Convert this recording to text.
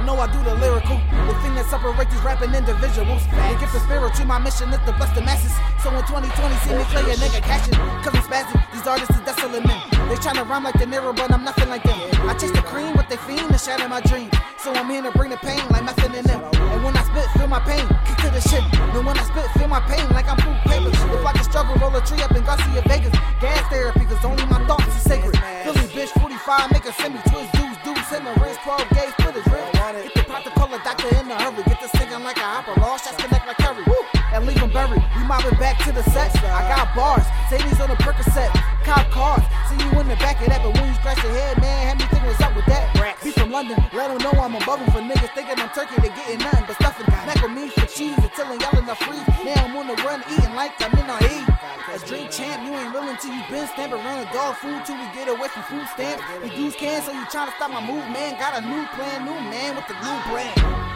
y'all know I do the lyrical. The thing that separates these rapping individuals. The gift of spiritual, my mission is to bless the masses. So in 2020, see me play a nigga catching. Cause I'm spazzing, these artists is desolate men. They tryna rhyme like De Niro, but I'm nothing like them. I chase the cream, but they fiend and shatter my dreams. So I'm here to bring the pain like method in them. And when I spit, feel my pain, kick to the shit. And when I spit, feel my pain like I'm food paper. If I can struggle, roll a tree up in Garcia Vegas. Gas therapy, cause only my thoughts are sacred. Philly bitch, 45, make her send me twist dudes, hit my wrist, 12 gauge for the drill. Get the pot to call a doctor in a hurry. Get this singing like a hopper, lost shots connect like Curry. And leave them buried, we mobbing back to the set. I got bars, Sadie's on the Percocet. Cop cars, see you in the back of that. But when you scratch your head, man, had me thinking what's up with that. Be from London, let them know I'm above them. For niggas thinking I'm turkey, they getting nothing but stuffing. Macaroni for cheese until I'm yelling I free. Now I'm on the run, eating like I'm in a heat. As drink champ, you ain't real until you been stamping around the dog food till we get away from food stamps. The dudes can, so you trying to stop my move, man. Got a new plan, new man with the new brand.